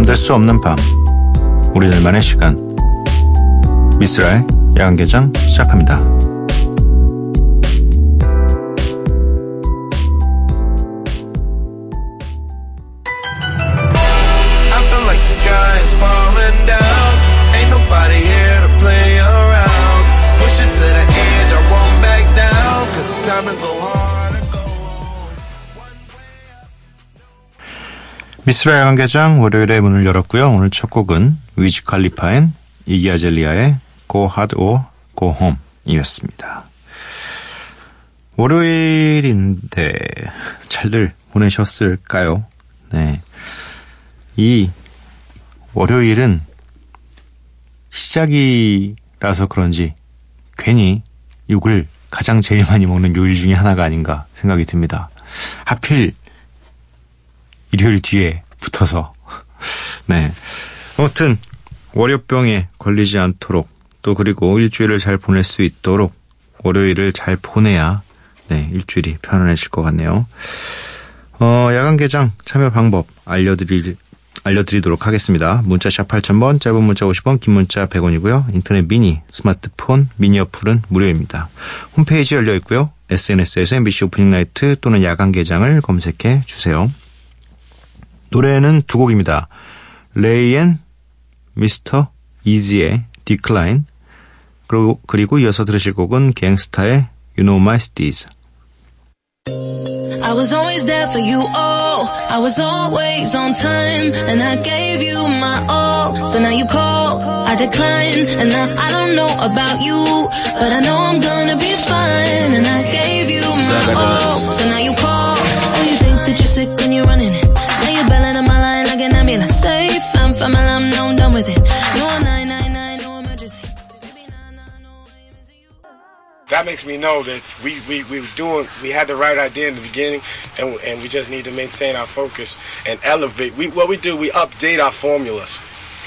잠들 수 없는 밤, 우리들만의 시간. 미쓰라의 야간개장 시작합니다. 미쓰라 야간개장 월요일에 문을 열었고요. 오늘 첫 곡은 위즈칼리파인 이기아젤리아의 Go Hard or Go Home 이었습니다. 월요일인데 잘들 보내셨을까요? 네, 이 월요일은 시작이라서 그런지 괜히 욕을 가장 제일 많이 먹는 요일 중에 하나가 아닌가 생각이 듭니다. 하필 일요일 뒤에 붙어서. 네. 아무튼, 월요병에 걸리지 않도록, 또 그리고 일주일을 잘 보낼 수 있도록, 월요일을 잘 보내야, 네, 일주일이 편안해질 것 같네요. 야간개장 참여 방법 알려드리도록 하겠습니다. 문자샵 8000번, 짧은 문자 50원, 긴 문자 100원이고요. 인터넷 미니, 스마트폰, 미니 어플은 무료입니다. 홈페이지 열려있고요. SNS에서 MBC 오프닝 나이트 또는 야간개장을 검색해 주세요. 노래는 두 곡입니다. 레이 앤 미스터 이지의 디클라인, 그리고 이어서 들으실 곡은 갱스타의 You Know My Steez. I was always there for you, oh I was always on time and I gave you my all. So now you call, I decline and now I don't know about you but I know I'm gonna be fine and I gave you my all. So now you call, oh you think that you're sick when you're running it. That makes me know that we had the right idea in the beginning, and we just need to maintain our focus and elevate. We update our formulas.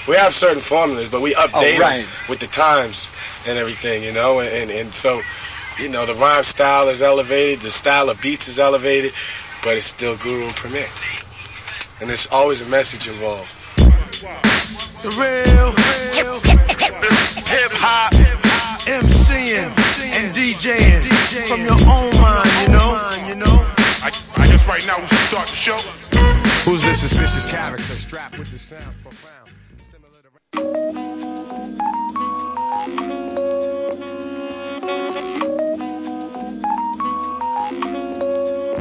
We have certain formulas, but we update them with the times and everything, you know. And so, you know, the rhyme style is elevated, the style of beats is elevated, but it's still Guru and Premier. And there's always a message involved. The real hip-hop, MCing, and DJing from your own mind, you know? I guess right now we should start the show. Who's this suspicious character strapped with the sound profound? Similar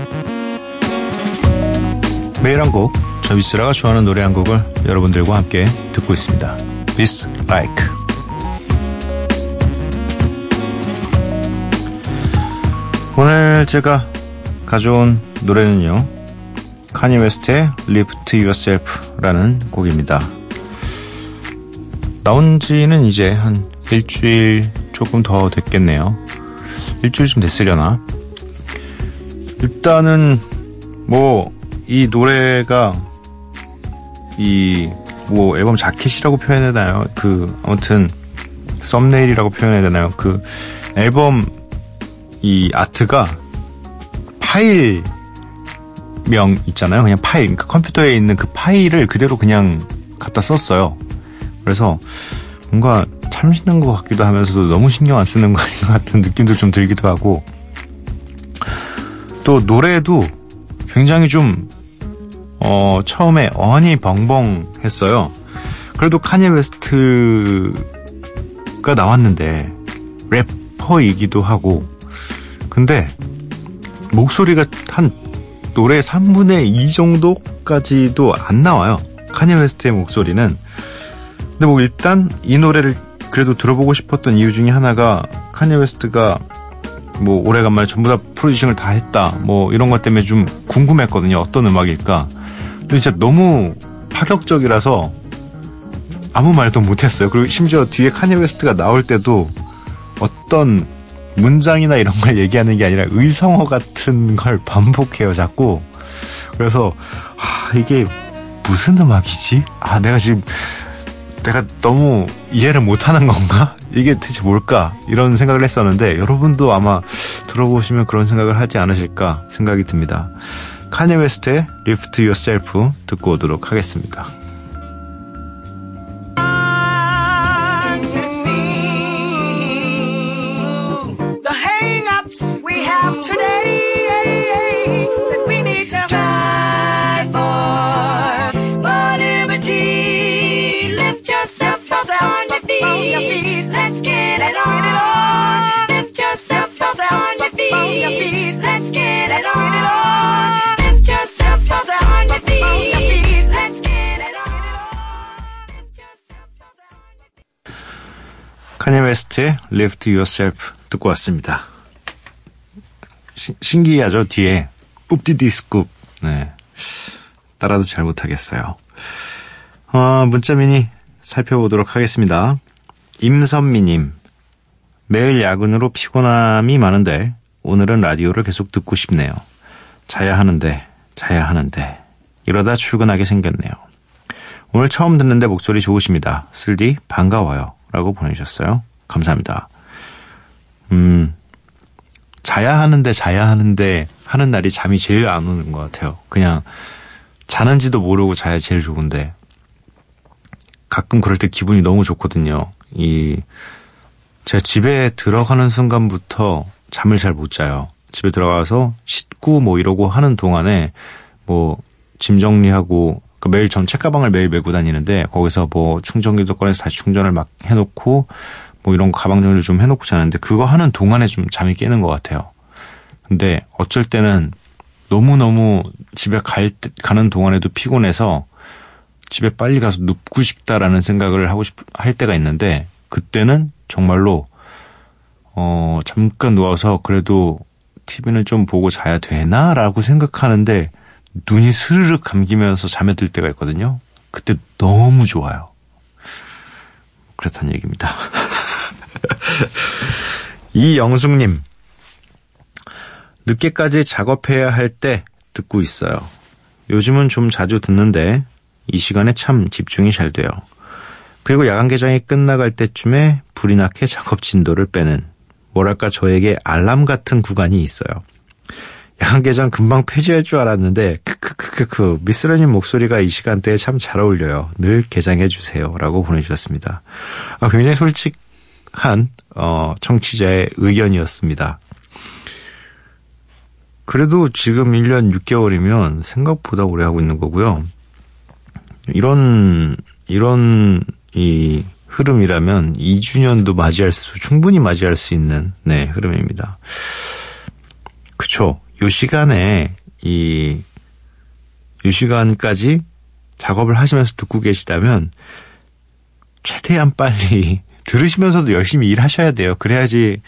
to... 매일 한 곡. 미쓰라가 좋아하는 노래 한 곡을 여러분들과 함께 듣고 있습니다. This Like. 오늘 제가 가져온 노래는요, 카니 웨스트의 Lift Yourself라는 곡입니다. 나온 지는 이제 한 일주일 조금 더 됐겠네요. 일주일쯤 됐으려나. 일단은 이 노래가 앨범 자켓이라고 표현해야 되나요? 아무튼, 썸네일이라고 표현해야 되나요? 앨범, 아트가 파일명 있잖아요. 그냥 파일, 그러니까 컴퓨터에 있는 그 파일을 그대로 그냥 갖다 썼어요. 그래서 뭔가 참신한 것 같기도 하면서도 너무 신경 안 쓰는 것 같은 느낌도 좀 들기도 하고, 또 노래도 굉장히 좀, 처음에 언이 벙벙 했어요. 그래도 카니 웨스트가 나왔는데 래퍼이기도 하고, 근데 목소리가 한 노래 3분의 2 정도까지도 안 나와요. 카니 웨스트의 목소리는. 근데 일단 이 노래를 그래도 들어보고 싶었던 이유 중에 하나가, 카니 웨스트가 오래간만에 전부 다 프로듀싱을 다 했다, 이런 것 때문에 좀 궁금했거든요. 어떤 음악일까. 진짜 너무 파격적이라서 아무 말도 못했어요. 그리고 심지어 뒤에 카니 웨스트가 나올 때도 어떤 문장이나 이런 걸 얘기하는 게 아니라 의성어 같은 걸 반복해요, 자꾸. 그래서 이게 무슨 음악이지? 내가 지금 너무 이해를 못하는 건가? 이게 대체 뭘까? 이런 생각을 했었는데, 여러분도 아마 들어보시면 그런 생각을 하지 않으실까 생각이 듭니다. 카니 웨스트의 Lift Yourself 듣고 오도록 하겠습니다. 카니 웨스트의 Live to Yourself 듣고 왔습니다. 신기하죠? 뒤에 웁디디스쿱. 네. 따라도 잘 못하겠어요. 문자미니 살펴보도록 하겠습니다. 임선미님. 매일 야근으로 피곤함이 많은데 오늘은 라디오를 계속 듣고 싶네요. 자야 하는데 이러다 출근하게 생겼네요. 오늘 처음 듣는데 목소리 좋으십니다. 쓸디 반가워요. 라고 보내주셨어요. 감사합니다. 자야 하는데 하는 날이 잠이 제일 안 오는 것 같아요. 그냥 자는지도 모르고 자야 제일 좋은데 가끔 그럴 때 기분이 너무 좋거든요. 제가 집에 들어가는 순간부터 잠을 잘 못 자요. 집에 들어가서 씻고 이러고 하는 동안에 짐 정리하고 매일 전 책가방을 매일 메고 다니는데 거기서 충전기도 꺼내서 다시 충전을 막 해놓고 이런 거 가방 정리를 좀 해놓고 자는데 그거 하는 동안에 좀 잠이 깨는 것 같아요. 근데 어쩔 때는 너무너무 집에 가는 동안에도 피곤해서 집에 빨리 가서 눕고 싶다라는 생각을 할 때가 있는데 그때는 정말로 잠깐 누워서 그래도 TV는 좀 보고 자야 되나라고 생각하는데 눈이 스르륵 감기면서 잠에 들 때가 있거든요. 그때 너무 좋아요. 그렇다는 얘기입니다. 이영숙님. 늦게까지 작업해야 할 때 듣고 있어요. 요즘은 좀 자주 듣는데 이 시간에 참 집중이 잘 돼요. 그리고 야간 개장이 끝나갈 때쯤에 불이 나게 작업 진도를 빼는 뭐랄까 저에게 알람 같은 구간이 있어요. 야간 개장 금방 폐지할 줄 알았는데 크크크크크 미쓰라님 목소리가 이 시간대에 참 잘 어울려요. 늘 개장해 주세요. 라고 보내주셨습니다. 굉장히 솔직한 청취자의 의견이었습니다. 그래도 지금 1년 6개월이면 생각보다 오래 하고 있는 거고요. 이런 이 흐름이라면 2주년도 충분히 맞이할 수 있는 흐름입니다. 그쵸. 요 시간에 요 시간까지 작업을 하시면서 듣고 계시다면 최대한 빨리 들으시면서도 열심히 일하셔야 돼요. 그래야지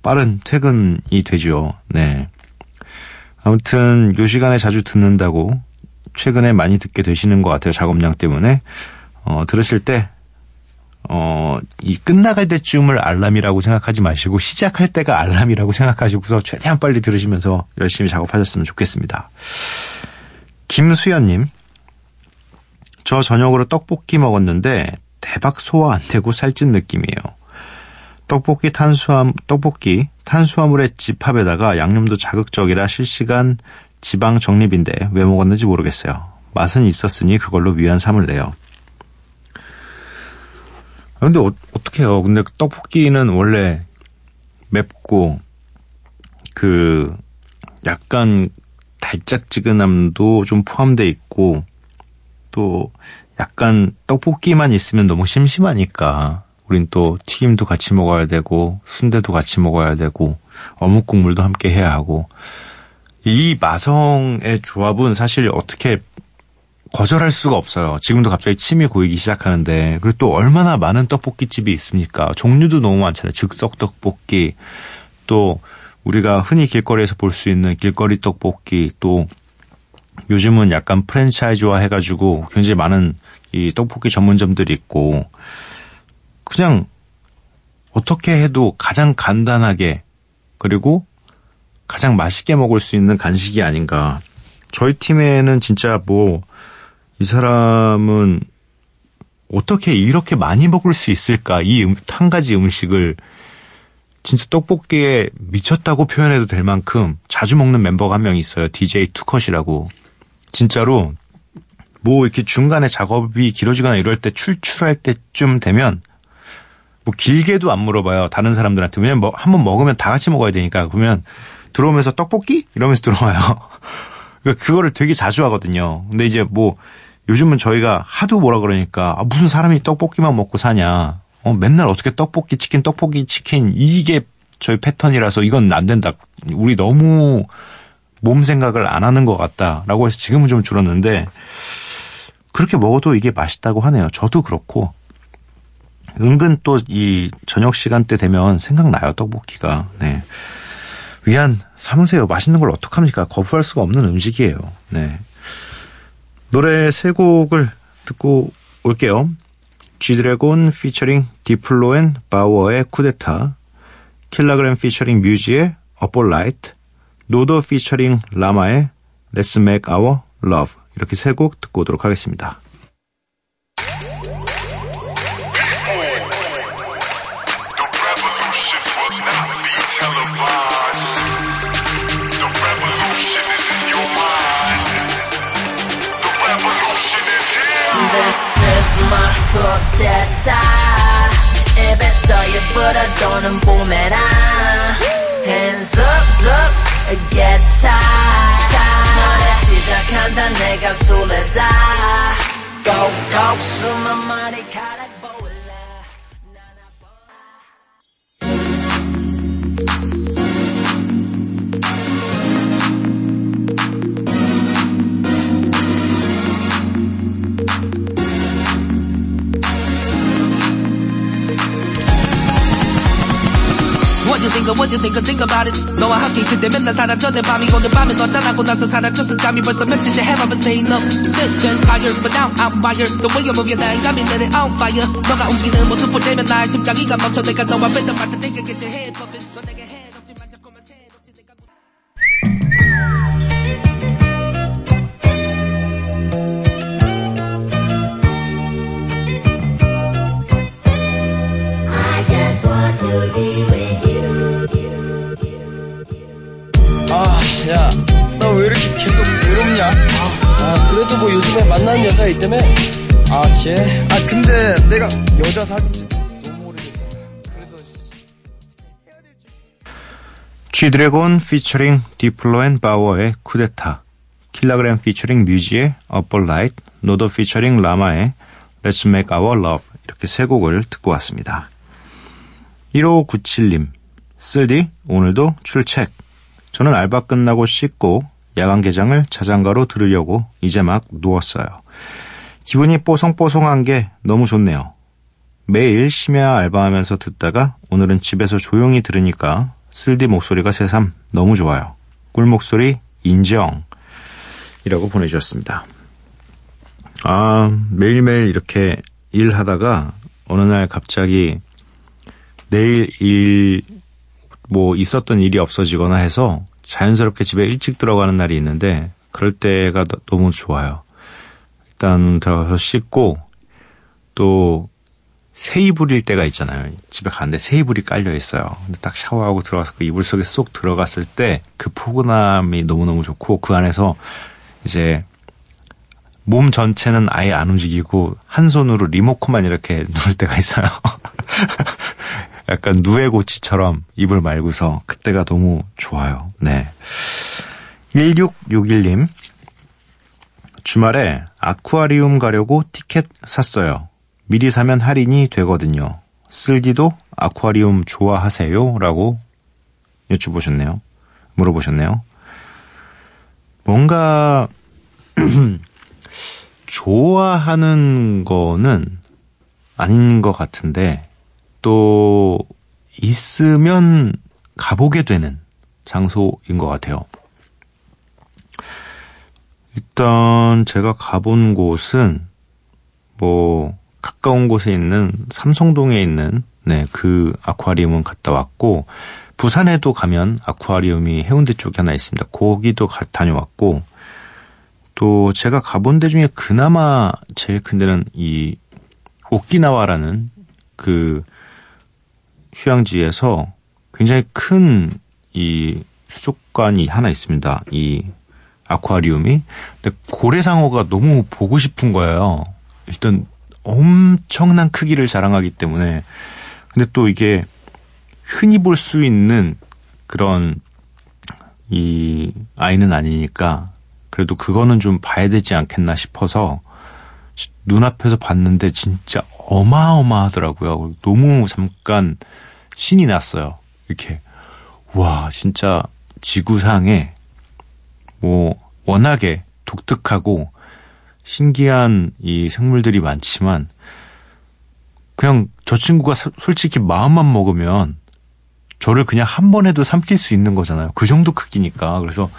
빠른 퇴근이 되죠. 네. 아무튼 요 시간에 자주 듣는다고 최근에 많이 듣게 되시는 것 같아요. 작업량 때문에. 들으실 때 이 끝나갈 때쯤을 알람이라고 생각하지 마시고 시작할 때가 알람이라고 생각하시고서 최대한 빨리 들으시면서 열심히 작업하셨으면 좋겠습니다. 김수연님. 저 저녁으로 떡볶이 먹었는데 대박 소화 안 되고 살찐 느낌이에요. 떡볶이 탄수화물의 집합에다가 양념도 자극적이라 실시간 지방 적립인데 왜 먹었는지 모르겠어요. 맛은 있었으니 그걸로 위안 삼을래요. 근데 어떡해요. 근데 떡볶이는 원래 맵고 약간 달짝지근함도 좀 포함돼 있고 또 약간 떡볶이만 있으면 너무 심심하니까 우린 또 튀김도 같이 먹어야 되고 순대도 같이 먹어야 되고 어묵 국물도 함께 해야 하고 이 마성의 조합은 사실 어떻게 거절할 수가 없어요. 지금도 갑자기 침이 고이기 시작하는데 그리고 또 얼마나 많은 떡볶이집이 있습니까? 종류도 너무 많잖아요. 즉석 떡볶이, 또 우리가 흔히 길거리에서 볼 수 있는 길거리 떡볶이, 또 요즘은 약간 프랜차이즈화 해가지고 굉장히 많은 이 떡볶이 전문점들이 있고 그냥 어떻게 해도 가장 간단하게 그리고 가장 맛있게 먹을 수 있는 간식이 아닌가. 저희 팀에는 진짜 이 사람은 어떻게 이렇게 많이 먹을 수 있을까? 이 한 가지 음식을 진짜 떡볶이에 미쳤다고 표현해도 될 만큼 자주 먹는 멤버가 한 명 있어요. DJ 투컷이라고. 진짜로 이렇게 중간에 작업이 길어지거나 이럴 때 출출할 때쯤 되면 길게도 안 물어봐요. 다른 사람들한테. 왜냐면 한번 먹으면 다 같이 먹어야 되니까. 그러면 들어오면서 떡볶이? 이러면서 들어와요. 그거를 되게 자주 하거든요. 근데 이제 요즘은 저희가 하도 뭐라 그러니까 무슨 사람이 떡볶이만 먹고 사냐. 맨날 어떻게 떡볶이 치킨 이게 저희 패턴이라서 이건 안 된다. 우리 너무 몸 생각을 안 하는 것 같다라고 해서 지금은 좀 줄었는데 그렇게 먹어도 이게 맛있다고 하네요. 저도 그렇고 은근 또 이 저녁 시간대 되면 생각나요, 떡볶이가. 네. 위안 삼으세요. 맛있는 걸 어떡합니까? 거부할 수가 없는 음식이에요. 네. 노래 세 곡을 듣고 올게요. G-Dragon 피처링 디플로 앤 바워의 쿠데타, 킬라그램 피처링 뮤지의 어폴라이트, 노더 피처링 라마의 Let's Make Our Love, 이렇게 세 곡 듣고 오도록 하겠습니다. But I don't and boom and I Hands up, get tight 너를 시작한다 내가 술에 다 Go, 숨은 머리카락 볼라 나나 What you think about it 너와 함께 있을 때 맨날 사라져 내 밤이 오늘 밤에 너 떠나고 나서 사라졌어 잠이 벌써 며칠째 Hell I've been staying up Been tired but now I'm wired The way you move your 나의 감이 내내 on fire 너가 움직이는 모습 볼 때면 나의 심장이가 멈춰 내가 너와 맨날 맞춰 내게 get your head poppin' 저 내게 head 없지만 자꾸만 head 없지 내가 I just want to be with you 야, 나 왜 이렇게 계속 외롭냐? 그래도 뭐 요즘에 만나는 여자 있다며? 걔? 근데 내가 여자 사귄 지 너무 오래됐잖아. 그래서 해야 될지. G-Dragon 피처링 디플로 앤 바워의 쿠데타, 킬라그램 피처링 뮤지의 어폴라이트, 노더 피처링 라마의 Let's Make Our Love, 이렇게 세 곡을 듣고 왔습니다. 1597님, 쓸디 오늘도 출첵. 저는 알바 끝나고 씻고 야간 개장을 자장가로 들으려고 이제 막 누웠어요. 기분이 뽀송뽀송한 게 너무 좋네요. 매일 심야 알바하면서 듣다가 오늘은 집에서 조용히 들으니까 쓸디 목소리가 새삼 너무 좋아요. 꿀목소리 인정. 이라고 보내주셨습니다. 매일매일 이렇게 일하다가 어느 날 갑자기 내일 있었던 일이 없어지거나 해서 자연스럽게 집에 일찍 들어가는 날이 있는데 그럴 때가 너무 좋아요. 일단 들어가서 씻고 또 새 이불일 때가 있잖아요. 집에 가는데 새 이불이 깔려 있어요. 근데 딱 샤워하고 들어가서 그 이불 속에 쏙 들어갔을 때 그 포근함이 너무너무 좋고 그 안에서 이제 몸 전체는 아예 안 움직이고 한 손으로 리모컨만 이렇게 누를 때가 있어요. 약간 누에고치처럼 입을 말고서 그때가 너무 좋아요. 네. 1661님. 주말에 아쿠아리움 가려고 티켓 샀어요. 미리 사면 할인이 되거든요. 쓸디도 아쿠아리움 좋아하세요? 라고 물어보셨네요. 뭔가 좋아하는 거는 아닌 것 같은데 또 있으면 가보게 되는 장소인 것 같아요. 일단 제가 가본 곳은 가까운 곳에 있는 삼성동에 있는 그 아쿠아리움은 갔다 왔고 부산에도 가면 아쿠아리움이 해운대 쪽에 하나 있습니다. 거기도 다녀왔고 또 제가 가본 데 중에 그나마 제일 큰 데는 이 오키나와라는 그 휴양지에서 굉장히 큰 이 수족관이 하나 있습니다. 이 아쿠아리움이. 근데 고래상어가 너무 보고 싶은 거예요. 일단 엄청난 크기를 자랑하기 때문에. 근데 또 이게 흔히 볼 수 있는 그런 이 아이는 아니니까 그래도 그거는 좀 봐야 되지 않겠나 싶어서 눈앞에서 봤는데 진짜 어마어마하더라고요. 너무 잠깐 신이 났어요. 이렇게 와 진짜 지구상에 워낙에 독특하고 신기한 이 생물들이 많지만 그냥 저 친구가 솔직히 마음만 먹으면 저를 그냥 한 번에도 삼킬 수 있는 거잖아요. 그 정도 크기니까. 그래서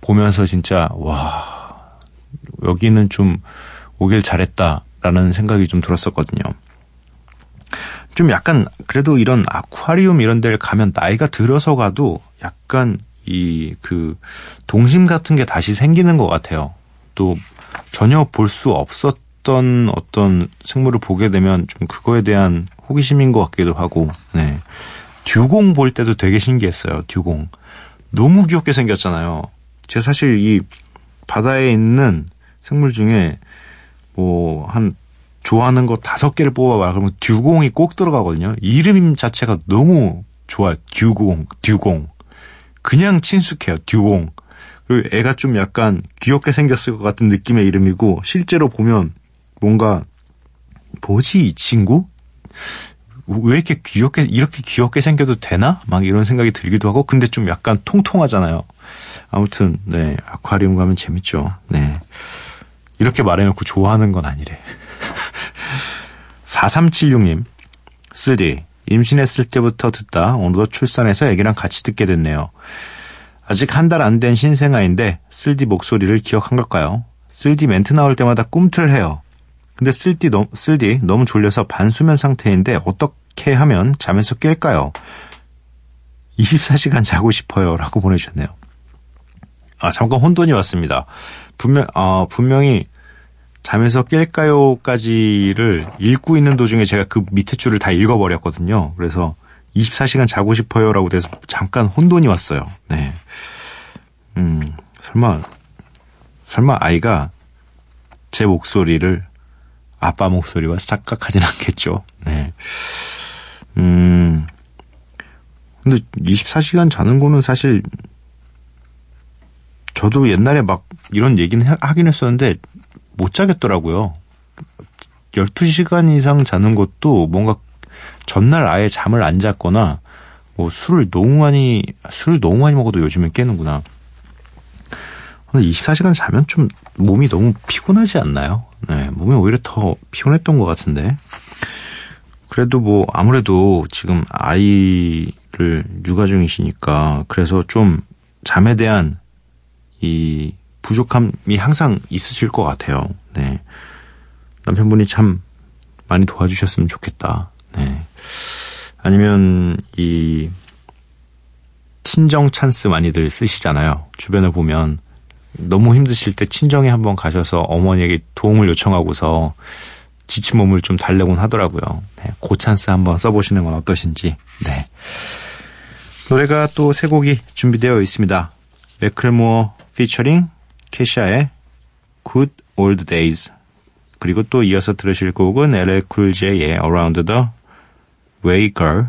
보면서 진짜 와, 여기는 좀 오길 잘했다라는 생각이 좀 들었었거든요. 좀 약간 그래도 이런 아쿠아리움 이런 데를 가면 나이가 들어서 가도 약간 이 그 동심 같은 게 다시 생기는 것 같아요. 또 전혀 볼 수 없었던 어떤 생물을 보게 되면 좀 그거에 대한 호기심인 것 같기도 하고. 네. 듀공 볼 때도 되게 신기했어요. 듀공 너무 귀엽게 생겼잖아요. 제가 사실 이 바다에 있는 생물 중에 뭐 한 좋아하는 거 5개를 뽑아봐. 그러면 듀공이 꼭 들어가거든요. 이름 자체가 너무 좋아요. 듀공. 그냥 친숙해요. 듀공. 그리고 애가 좀 약간 귀엽게 생겼을 것 같은 느낌의 이름이고 실제로 보면 뭔가 뭐지 이 친구? 왜 이렇게 귀엽게 생겨도 되나? 막 이런 생각이 들기도 하고 근데 좀 약간 통통하잖아요. 아무튼 네 아쿠아리움 가면 재밌죠. 네 이렇게 말해놓고 좋아하는 건 아니래. 4376님 3D 임신했을 때부터 듣다 오늘도 출산해서 애기랑 같이 듣게 됐네요. 아직 한 달 안 된 신생아인데 3D 목소리를 기억한 걸까요? 3D 멘트 나올 때마다 꿈틀해요. 근데 3D 너무 졸려서 반수면 상태인데 어떻게 하면 잠에서 깰까요? 24시간 자고 싶어요 라고 보내주셨네요. 아 잠깐 혼돈이 왔습니다. 분명히 잠에서 깰까요까지를 읽고 있는 도중에 제가 그 밑에 줄을 다 읽어버렸거든요. 그래서 24시간 자고 싶어요라고 돼서 잠깐 혼돈이 왔어요. 네, 설마 아이가 제 목소리를 아빠 목소리와 착각하진 않겠죠. 네, 근데 24시간 자는 거는 사실 저도 옛날에 막 이런 얘기는 하긴 했었는데. 못 자겠더라고요. 12시간 이상 자는 것도 뭔가 전날 아예 잠을 안 잤거나 뭐 술을 너무 많이 먹어도 요즘엔 깨는구나. 근데 24시간 자면 좀 몸이 너무 피곤하지 않나요? 네, 몸이 오히려 더 피곤했던 것 같은데. 그래도 뭐 아무래도 지금 아이를 육아 중이시니까 그래서 좀 잠에 대한 이 부족함이 항상 있으실 것 같아요. 네. 남편분이 참 많이 도와주셨으면 좋겠다. 네. 아니면 이 친정 찬스 많이들 쓰시잖아요. 주변에 보면 너무 힘드실 때 친정에 한번 가셔서 어머니에게 도움을 요청하고서 지친 몸을 좀 달래곤 하더라고요. 네. 그 찬스 한번 써보시는 건 어떠신지. 네. 노래가 또 세 곡이 준비되어 있습니다. 매클모어 피처링 캐샤의 Good Old Days 그리고 또 이어서 들으실 곡은 LL Cool J의 Around the Way Girl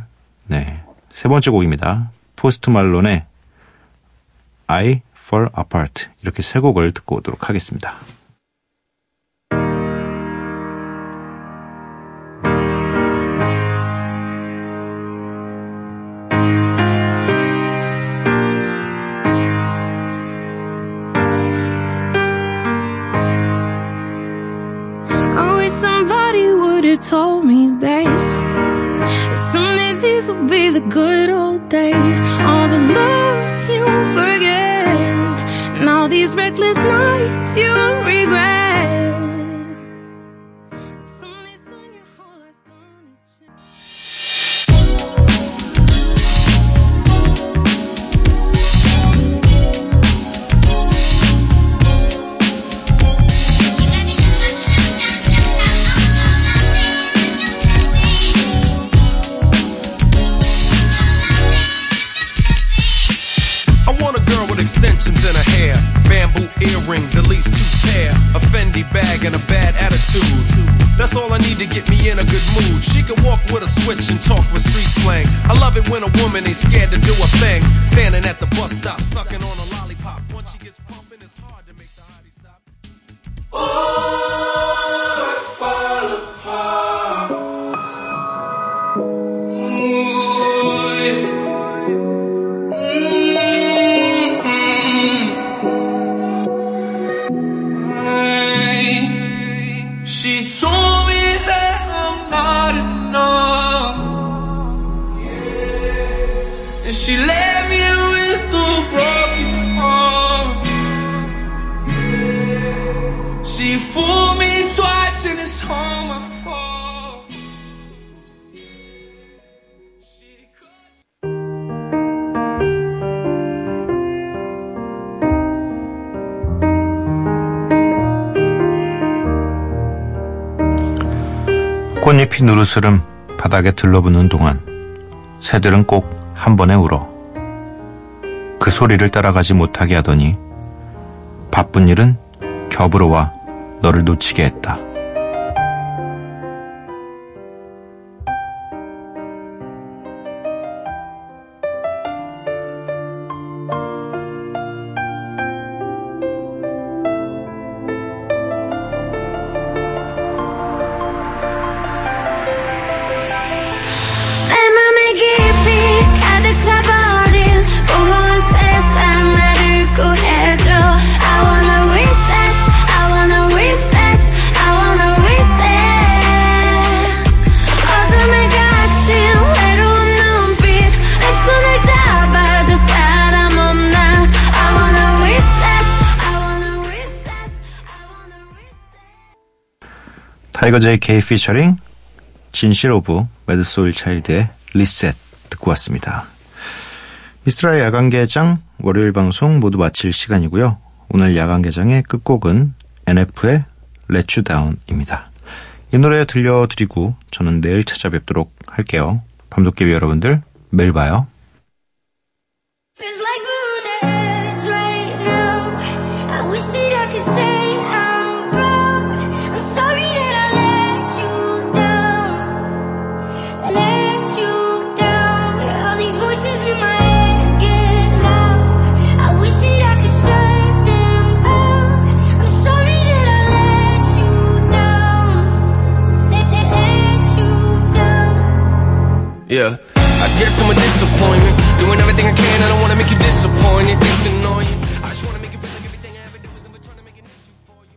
네, 세 번째 곡입니다. 포스트 말론의 I Fall Apart 이렇게 세 곡을 듣고 오도록 하겠습니다. Told me, babe, someday these will be the good old days. All the love you won't forget, and all these reckless nights you regret. Someday soon your whole life's at least 2 pair, a Fendi bag and a bad attitude. That's all I need to get me in a good mood. She can walk with a switch and talk with street slang. I love it when a woman ain't scared to do a thing. Standing at the bus stop, sucking on a lollipop. Once she gets pumping, it's hard to make the hottie stop. Oh, I fall apart. Ooh. She told me that I'm not enough. And she left me with a broken heart. She fooled me twice and it's all my fault. She cut. 꽃잎이 누르스름 바닥에 들러붙는 동안 새들은 꼭 한 번에 울어. 그 소리를 따라가지 못하게 하더니 바쁜 일은 겹으로 와 너를 놓치게 했다. 타이거 JK 피처링 진실 오브 매드 소울 차일드의 리셋 듣고 왔습니다. 미쓰라의 야간개장 월요일 방송 모두 마칠 시간이고요. 오늘 야간개장의 끝곡은 NF의 Let You Down입니다. 이 노래 들려드리고 저는 내일 찾아뵙도록 할게요. 밤도깨비 여러분들 매일 봐요. Yeah, I guess I'm a disappointment. Doing everything I can, I don't wanna make you disappointed.